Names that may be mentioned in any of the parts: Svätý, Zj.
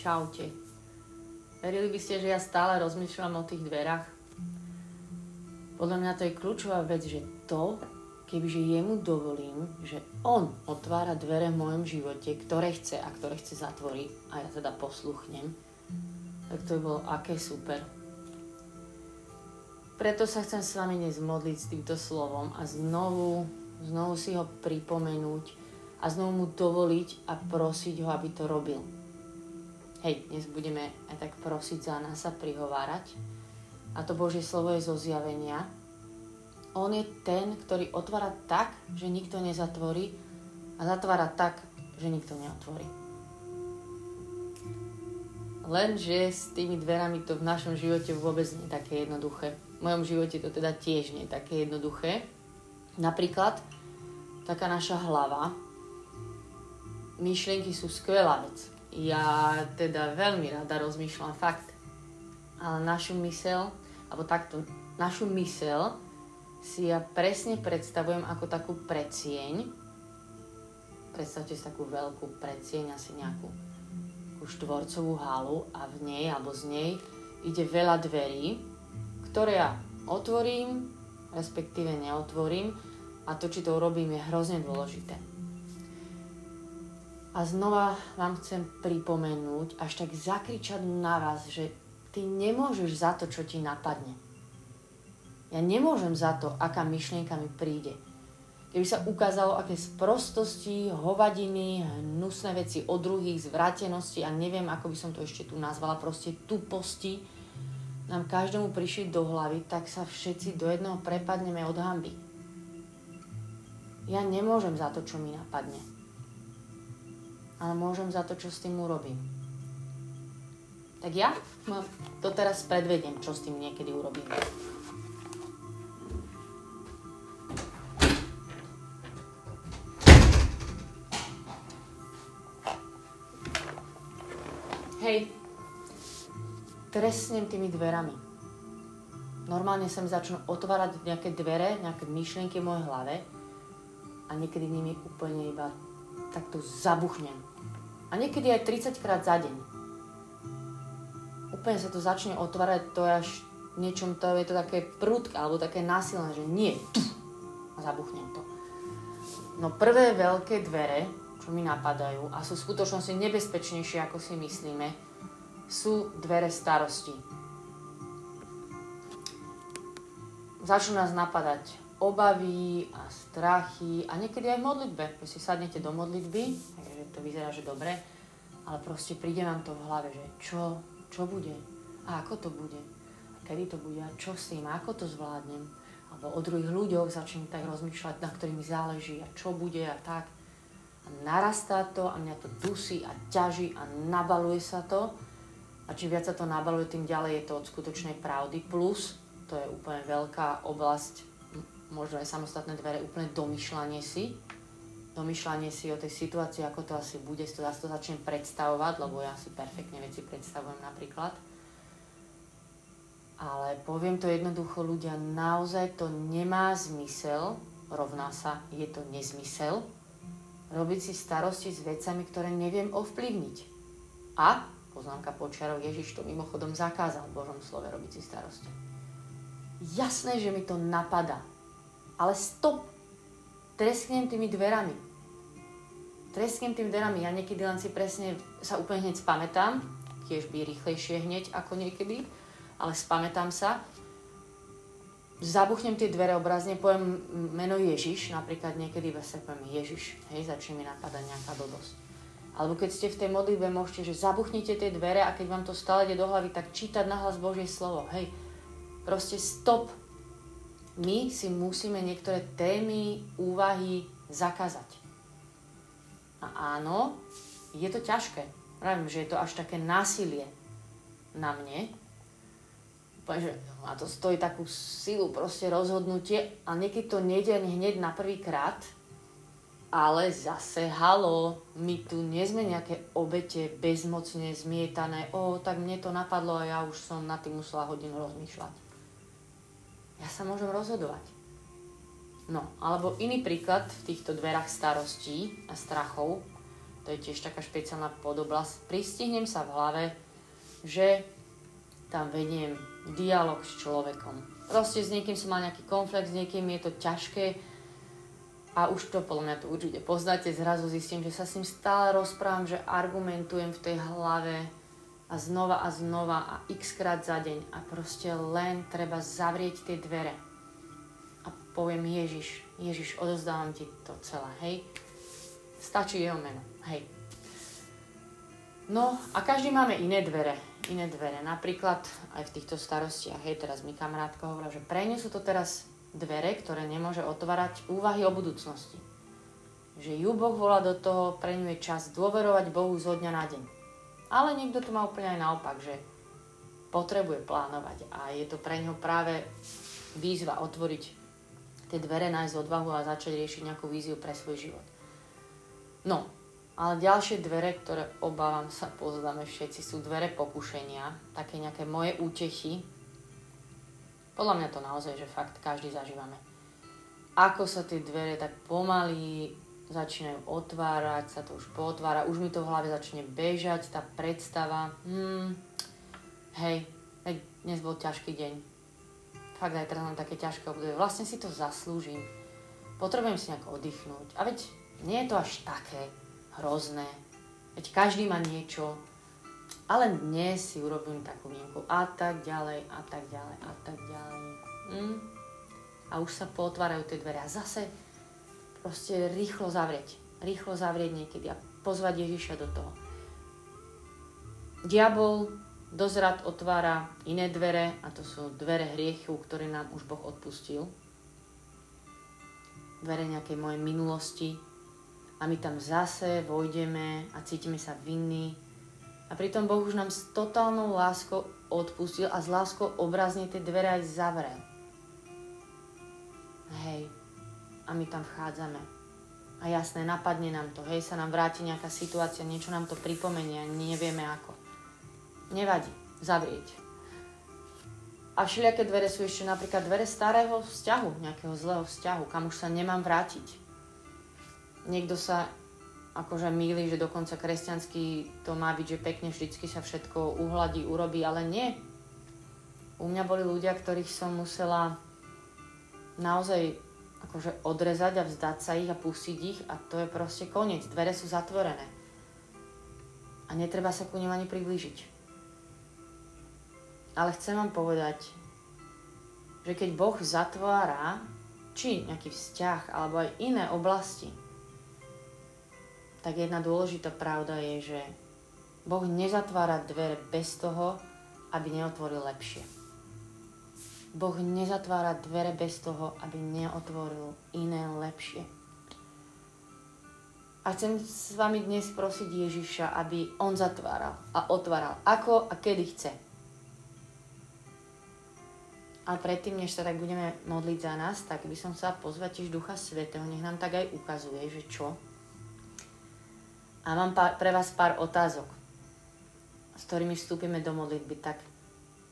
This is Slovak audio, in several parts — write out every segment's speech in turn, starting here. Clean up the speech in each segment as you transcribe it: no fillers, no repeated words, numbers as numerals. Čaute. Verili by ste, že ja stále rozmýšľam o tých dverách? Podľa mňa to je kľúčová vec, že to, kebyže jemu dovolím, že on otvára dvere v mojom živote, ktoré chce a ktoré chce zatvoriť a ja teda posluchnem, tak to by bolo aké super. Preto sa chcem s vami dnes modliť s týmto slovom a znovu si ho pripomenúť a znovu mu dovoliť a prosiť ho, aby to robil. Hej, dnes budeme aj tak prosiť za nás a prihovárať. A to Božie slovo je zo Zjavenia. On je ten, ktorý otvára tak, že nikto nezatvorí a zatvára tak, že nikto neotvorí. Lenže s tými dverami to v našom živote vôbec nie je také jednoduché. V mojom živote to teda tiež nie je také jednoduché. Napríklad, taká naša hlava. Myšlienky sú skvelá vec. Ja teda veľmi rada rozmýšľam, fakt. Ale našu myseľ si ja presne predstavujem ako takú predsieň. Predstavte si takú veľkú predsieň, asi nejakú štvorcovú halu a v nej alebo z nej ide veľa dverí, ktoré ja otvorím, respektíve neotvorím a to, či to urobím, je hrozne dôležité. A znova vám chcem pripomenúť, až tak zakričať na vás, že ty nemôžeš za to, čo ti napadne. Ja nemôžem za to, aká myšlienka mi príde. Keby sa ukázalo, aké sprostosti, hovadiny, hnusné veci od druhých, zvrátenosti a neviem, ako by som to ešte tu nazvala, proste tuposti, nám každému prišli do hlavy, tak sa všetci do jedného prepadneme od hanby. Ja nemôžem za to, čo mi napadne. Ale môžem za to, čo s tým urobím. Tak ja to teraz predvediem, čo s tým niekedy urobím. Hej, tresnem tými dverami. Normálne sa mi začnú otvárať nejaké dvere, nejaké myšlienky v mojej hlave a niekedy nimi úplne iba takto zabuchnem. A niekedy aj 30 krát za deň. Úplne sa to začne otvárať, to je až niečom, to je to také prudké alebo také násilné, že nie, a zabuchnem to. No prvé veľké dvere, čo mi napadajú a sú v skutočnosti nebezpečnejšie, ako si myslíme, sú dvere starosti. Začnú nás napadať obavy a strachy a niekedy aj v modlitbe. Proste sadnete do modlitby, takže to vyzerá, že dobre, ale proste príde nám to v hlave, že čo bude a ako to bude a kedy to bude a čo s tým a ako to zvládnem. Alebo o druhých ľuďoch začnem tak rozmýšľať, na ktorými záleží a čo bude a tak. Narastá to a mňa to dusí a ťaží a nabaluje sa to a čím viac sa to nabaluje, tým ďalej je to od skutočnej pravdy, plus to je úplne veľká oblasť, možno aj samostatné dvere, úplne domýšľanie si o tej situácii, ako to asi bude, to začnem predstavovať, lebo ja si perfektne veci predstavujem napríklad, ale poviem to jednoducho, ľudia, naozaj to nemá zmysel, rovná sa, je to nezmysel robiť si starosti s vecami, ktoré neviem ovplyvniť. A, poznámka počiarov, Ježiš to mimochodom zakázal v Božom slove robiť si starosti. Jasné, že mi to napadá. Ale stop! Tresknem tými dverami. Ja niekedy len si presne sa úplne hneď spamätám. Tiež by rýchlejšie hneď ako niekedy. Ale spamätám sa. Zabuchnem tie dvere obrazne, poviem meno Ježiš, napríklad niekedy iba sa poviem Ježiš, hej, začne mi napadať nejaká blbosť. Alebo keď ste v tej modlitbe, môžete, že zabuchnite tie dvere a keď vám to stále ide do hlavy, tak čítať nahlas Božie slovo, hej. Proste stop. My si musíme niektoré témy, úvahy zakázať. A áno, je to ťažké. Pravím, že je to až také násilie na mne, a to stojí takú silu, proste rozhodnutie a niekedy to nejde ani hneď na prvý krát, ale zase halo, my tu nie sme nejaké obete bezmocne zmietané, tak mne to napadlo a ja už som nad tým musela hodinu rozmýšľať. Ja sa môžem rozhodovať. No, alebo iný príklad v týchto dverách starostí a strachov to je tiež taká špeciálna podoblasť, pristihnem sa v hlave, že tam vediem dialog s človekom. Proste s niekým som mal nejaký konflikt, s niekým je to ťažké a už to podľa mňa to určite poznáte, zrazu zistím, že sa s ním stále rozprávam, že argumentujem v tej hlave a znova a x-krát za deň a proste len treba zavrieť tie dvere a poviem Ježiš, odovzdávam ti to celé, hej. Stačí jeho meno, hej. No a každý máme iné dvere, napríklad aj v týchto starostiach, hej, teraz mi kamarátka hovorila, že pre ňu sú to teraz dvere, ktoré nemôže otvárať úvahy o budúcnosti. Že ju Boh volá do toho, pre ňu je čas dôverovať Bohu zo dňa na deň. Ale niekto to má úplne aj naopak, že potrebuje plánovať a je to pre ňu práve výzva otvoriť tie dvere, nájsť odvahu a začať riešiť nejakú víziu pre svoj život. No, ale ďalšie dvere, ktoré obávam sa poznáme všetci, sú dvere pokušenia, také nejaké moje útechy. Podľa mňa to naozaj, že fakt každý zažívame. Ako sa tie dvere tak pomaly začínajú otvárať, sa to už potvára, už mi to v hlave začne bežať, tá predstava. Hej, dnes bol ťažký deň. Fakt aj teraz mám také ťažké obdobie. Vlastne si to zaslúžim. Potrebujem si nejak oddychnúť. A veď nie je to až také hrozné. Veď každý má niečo, ale dnes si urobím takú výnimku a tak ďalej. A už sa potvárajú tie dvere a zase proste rýchlo zavrieť niekedy a pozvať Ježiša do toho. Diabol dozrad otvára iné dvere a to sú dvere hriechu, ktoré nám už Boh odpustil. Dvere nejakej mojej minulosti. A my tam zase vojdeme a cítime sa vinní. A pritom Boh už nám s totálnou láskou odpustil a s láskou obrazne tie dvere aj zavrel. Hej. A my tam vchádzame. A jasné, napadne nám to. Hej, sa nám vráti nejaká situácia, niečo nám to pripomenie a nevieme ako. Nevadí. Zavrieť. A všelijaké dvere sú ešte napríklad dvere starého vzťahu, nejakého zlého vzťahu, kam už sa nemám vrátiť. Niekto sa akože mýli, že dokonca kresťanský to má byť, že pekne vždycky sa všetko uhladí, urobí, ale nie. U mňa boli ľudia, ktorých som musela naozaj akože odrezať a vzdať sa ich a pustiť ich a to je proste koniec. Dvere sú zatvorené. A netreba sa ku nim ani priblížiť. Ale chcem vám povedať, že keď Boh zatvára či nejaký vzťah alebo aj iné oblasti, tak jedna dôležitá pravda je, že Boh nezatvára dvere bez toho, aby neotvoril lepšie. Boh nezatvára dvere bez toho, aby neotvoril iné lepšie. A chcem s vami dnes prosiť Ježiša, aby on zatváral a otváral, ako a kedy chce. A predtým, než sa tak budeme modliť za nás, tak by som sa pozvať tiež Ducha Svätého, nech nám tak aj ukazuje, že čo. A mám pre vás pár otázok, s ktorými vstúpime do modlitby. Tak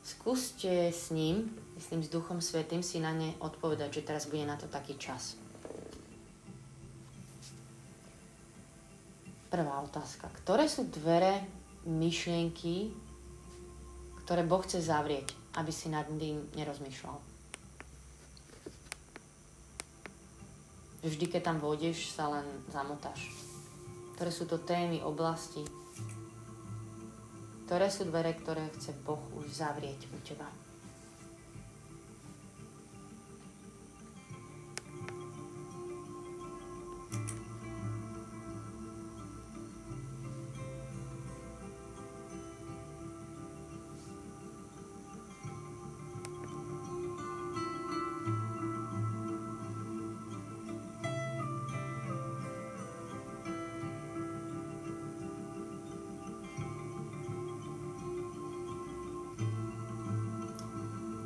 skúste s ním, myslím s Duchom Svätým, si na ne odpovedať, že teraz bude na to taký čas. Prvá otázka. Ktoré sú dvere myšlienky, ktoré Boh chce zavrieť, aby si nad tým nerozmýšľal? Vždy, keď tam vôjdeš, sa len zamotáš. Ktoré sú to témy, oblasti, ktoré sú dvere, ktoré chce Boh už zavrieť u teba.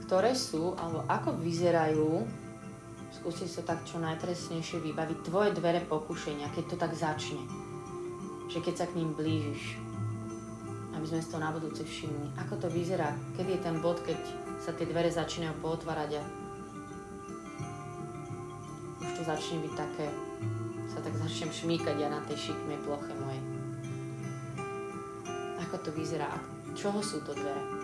Ktoré sú, alebo ako vyzerajú, skúsiť to tak čo najpresnejšie vybaviť, tvoje dvere pokušenia, keď to tak začne. Že keď sa k ním blížiš, aby sme si to na budúce všimli. Ako to vyzerá, keď je ten bod, keď sa tie dvere začínajú pootvárať a už to začne byť také sa tak začnem šmýkať ja na tej šikmej ploche mojej. Ako to vyzerá? Čoho sú to dvere?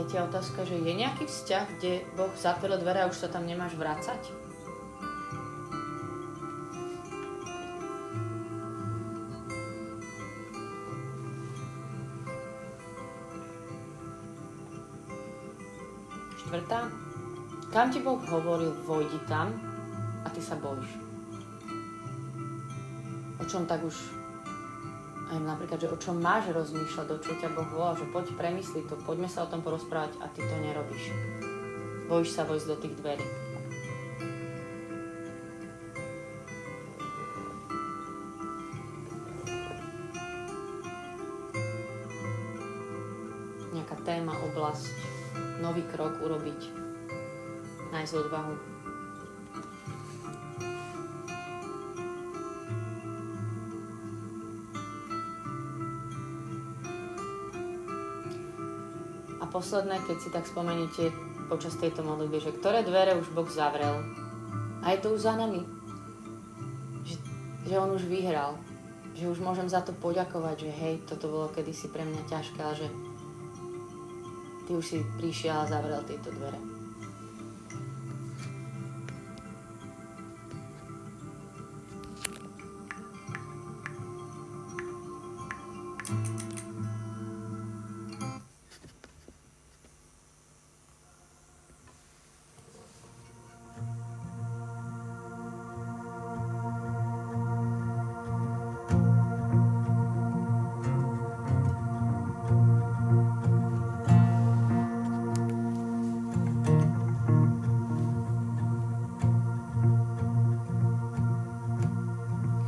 Tretia otázka, že je nejaký vzťah, kde Boh zatvrdil dvere a už sa tam nemáš vracať? Štvrtá. Kam ti Boh hovoril, vojdi tam a ty sa bojíš? O čom tak už aj napríklad, že o čom máš rozmýšľať, o čo ťa Boh volá, že poď premysli to, poďme sa o tom porozprávať a ty to nerobíš. Bojíš sa vojsť do tých dverí. Nejaká téma, oblasť, nový krok urobiť, nájsť odvahu. Posledné, keď si tak spomeniete počas tejto modlitby, že ktoré dvere už Boh zavrel a je to už za nami, že on už vyhral, že už môžem za to poďakovať, že hej, toto bolo kedysi pre mňa ťažké, ale že ty už si prišiel a zavrel tieto dvere.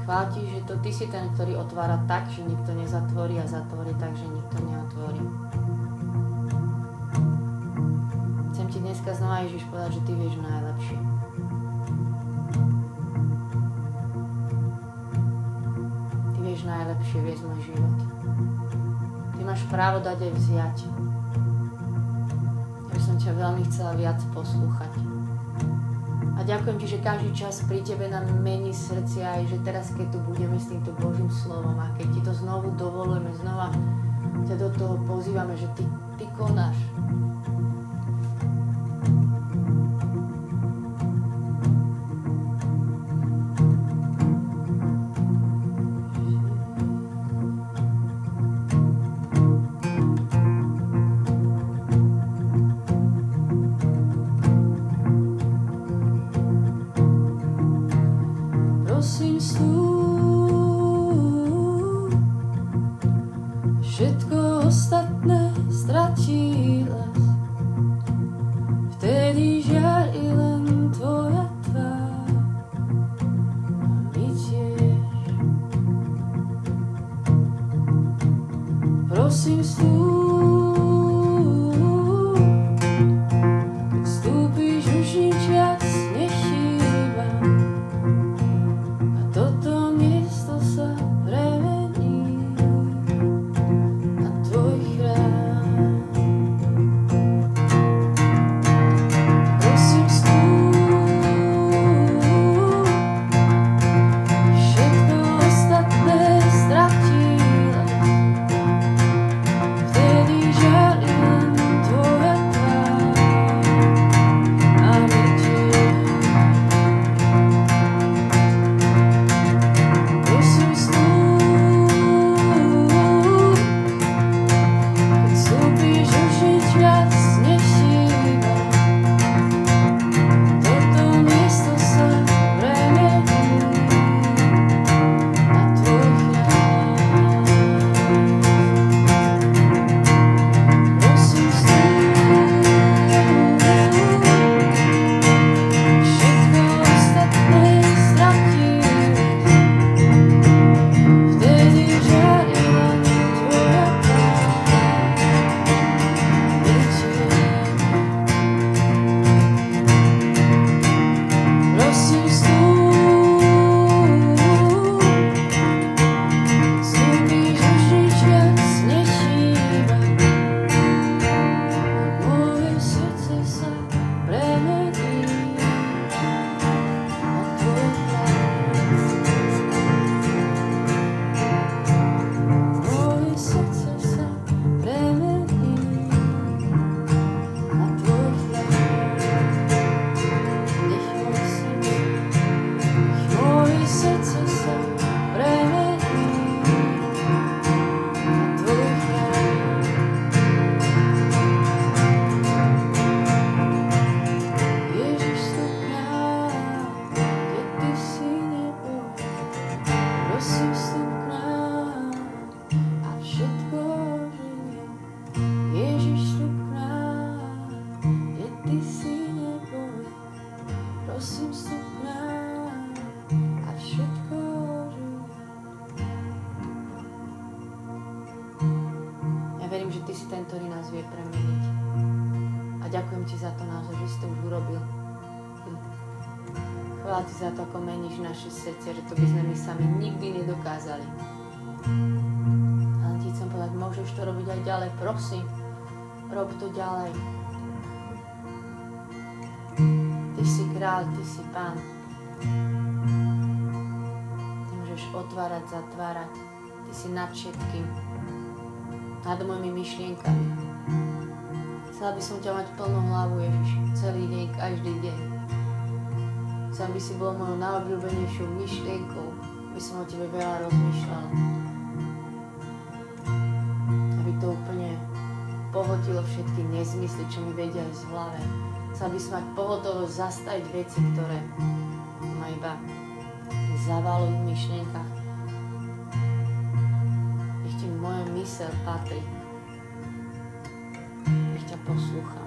Chváti, že to ty si ten, ktorý otvára tak, že nikto nezatvorí a zatvorí tak, že nikto neotvorí. Chcem ti dneska znova, Ježiš, povedať, že ty vieš najlepšie. Ty vieš najlepšie, vieš môj život. Ty máš právo dať aj vziať. Ja by som ťa veľmi chcela viac poslúchať. A ďakujem ti, že každý čas pri tebe nám mení srdcia aj že teraz, keď tu budeme s týmto Božím slovom a keď ti to znovu dovolujeme, znova ťa do toho pozývame, že ty konáš. verím, že Ty si ten, ktorý nás vie premeniť. A ďakujem Ti za to, naozaj, že si to už urobil. Chvála Ti za to, ako meníš naše srdce, že to by sme my sami nikdy nedokázali. Ale Ti chcem povedať, môžeš to robiť aj ďalej, prosím. Rob to ďalej. Ty si kráľ, Ty si Pán. Ty môžeš otvárať, zatvárať. Ty si nad všetkým. Nad mojimi myšlienkami. Chcela by som ťa mať plnú hlavu, Ježiš. Celý deň, každý deň. Chcem, aby si bol mojou najobľúbenejšou myšlienkou, aby som o Tebe veľa rozmýšľala. Aby to úplne pohotilo všetky nezmysly, čo mi vedia aj z hlave. Chcem, aby som mať pohotovosť zastaviť veci, ktoré ma iba zavalujú v myšlienkach. Nech Ti moja myseľ patrí. Nech ťa poslúcham.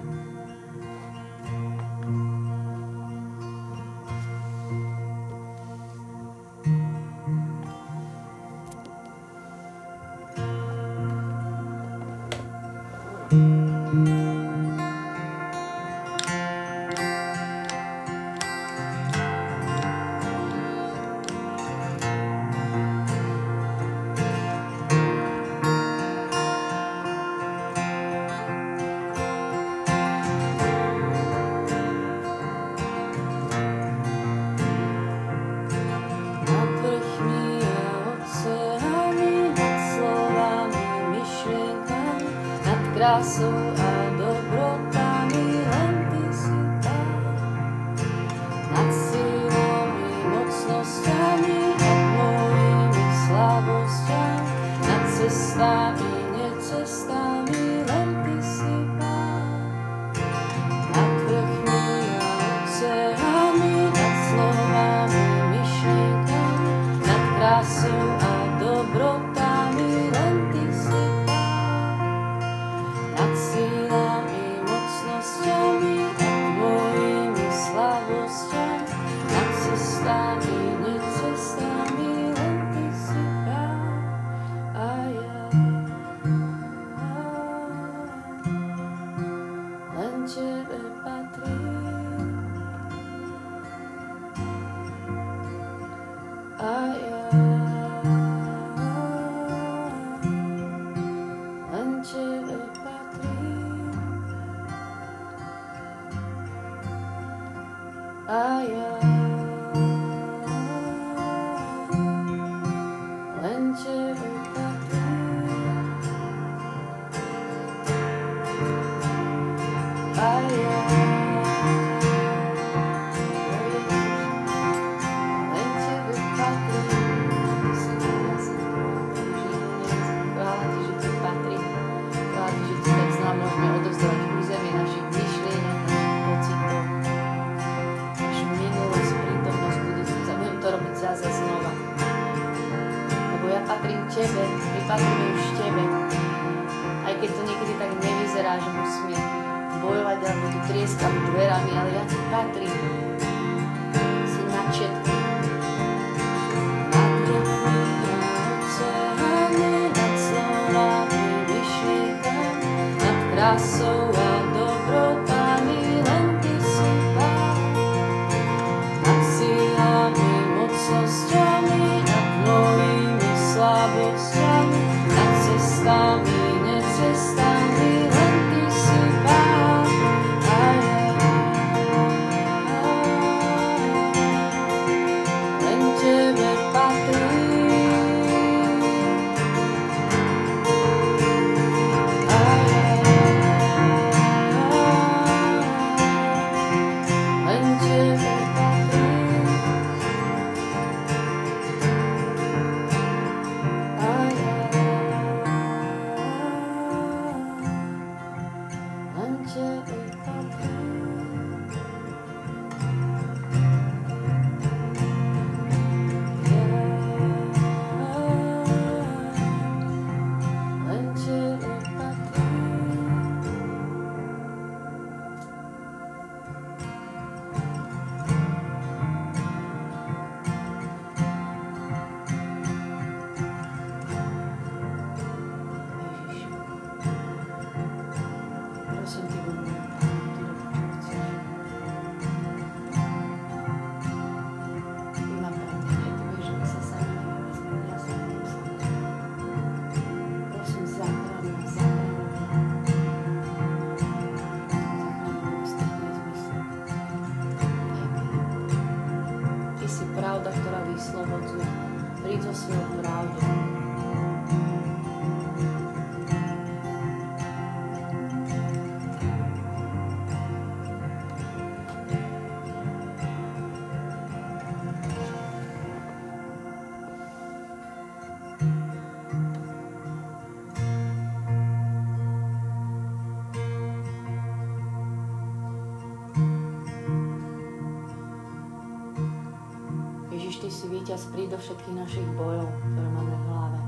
si víťaz, príď do všetkých našich bojov, ktoré máme v hlave.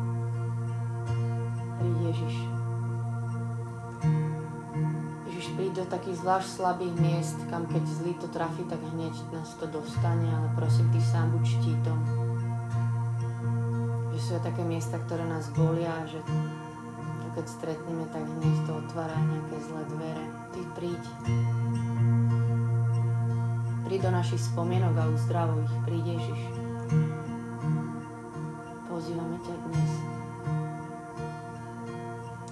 Príď Ježiš. Ježiš, príď do takých zvlášť slabých miest, kam keď zlý to trafí, tak hneď nás to dostane, ale prosím, ty sám buď štítom. Že sú aj také miesta, ktoré nás bolia, že keď stretneme, tak hneď to otvára nejaké zlé dvere. Ty príď. Príď do našich spomienok a uzdravuj ich. Príď Ježiš. Pozývame ťa dnes.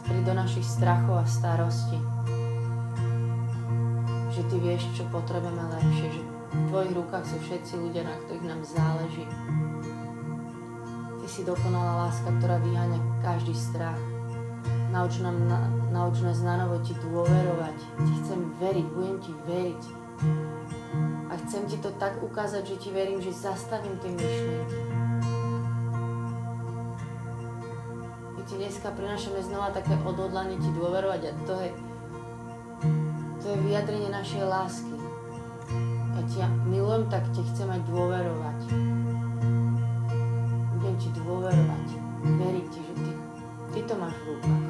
Príď do našich strachov a starosti. Že ty vieš, čo potrebujeme lepšie. Že v tvojich rukách sú všetci ľudia, na ktorých nám záleží. Ty si dokonalá láska, ktorá vyháňa každý strach. Nauč nás na novo ti dôverovať. Ti chcem veriť, budem ti veriť. A chcem ti to tak ukázať, že ti verím, že zastavím tie myšlienky. My ti dneska prinášame znova také odhodlanie ti dôverovať a to je vyjadrenie našej lásky. Ja ťa milujem, tak ti chcem aj dôverovať. Budem ti dôverovať. Veriť ti, že ty to máš v rukách.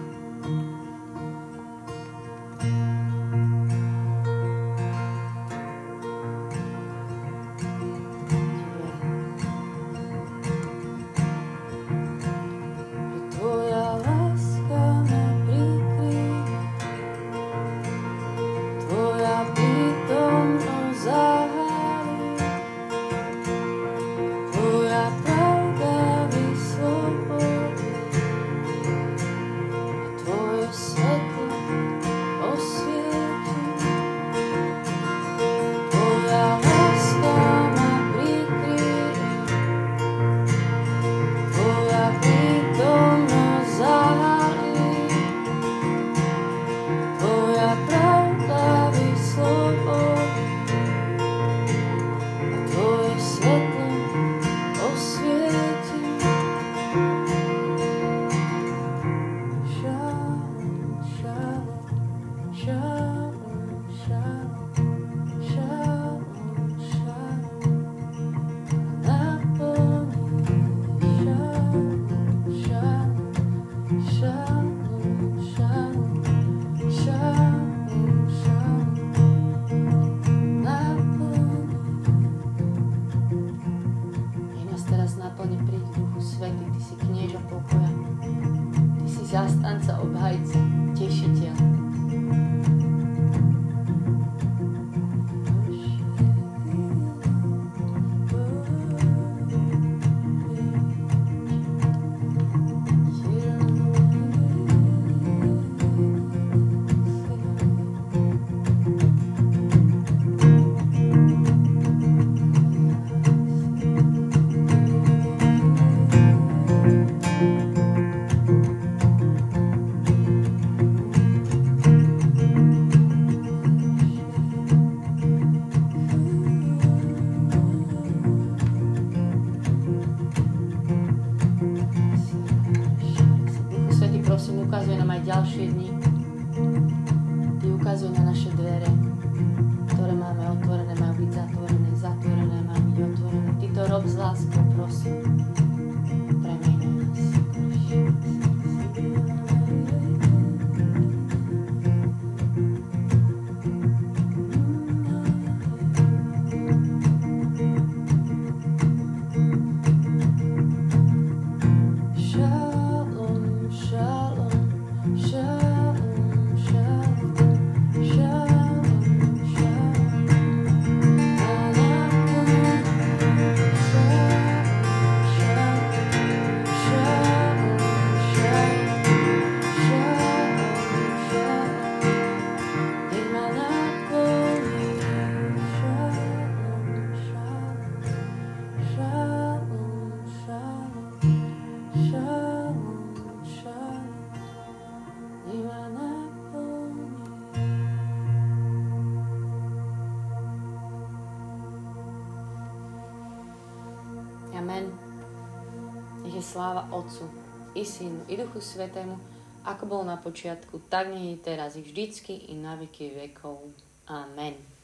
Sláva Otcu, i Synu, i Duchu Svätému, ako bol na počiatku, tak nie je teraz, i vždycky, i na veky vekov. Amen.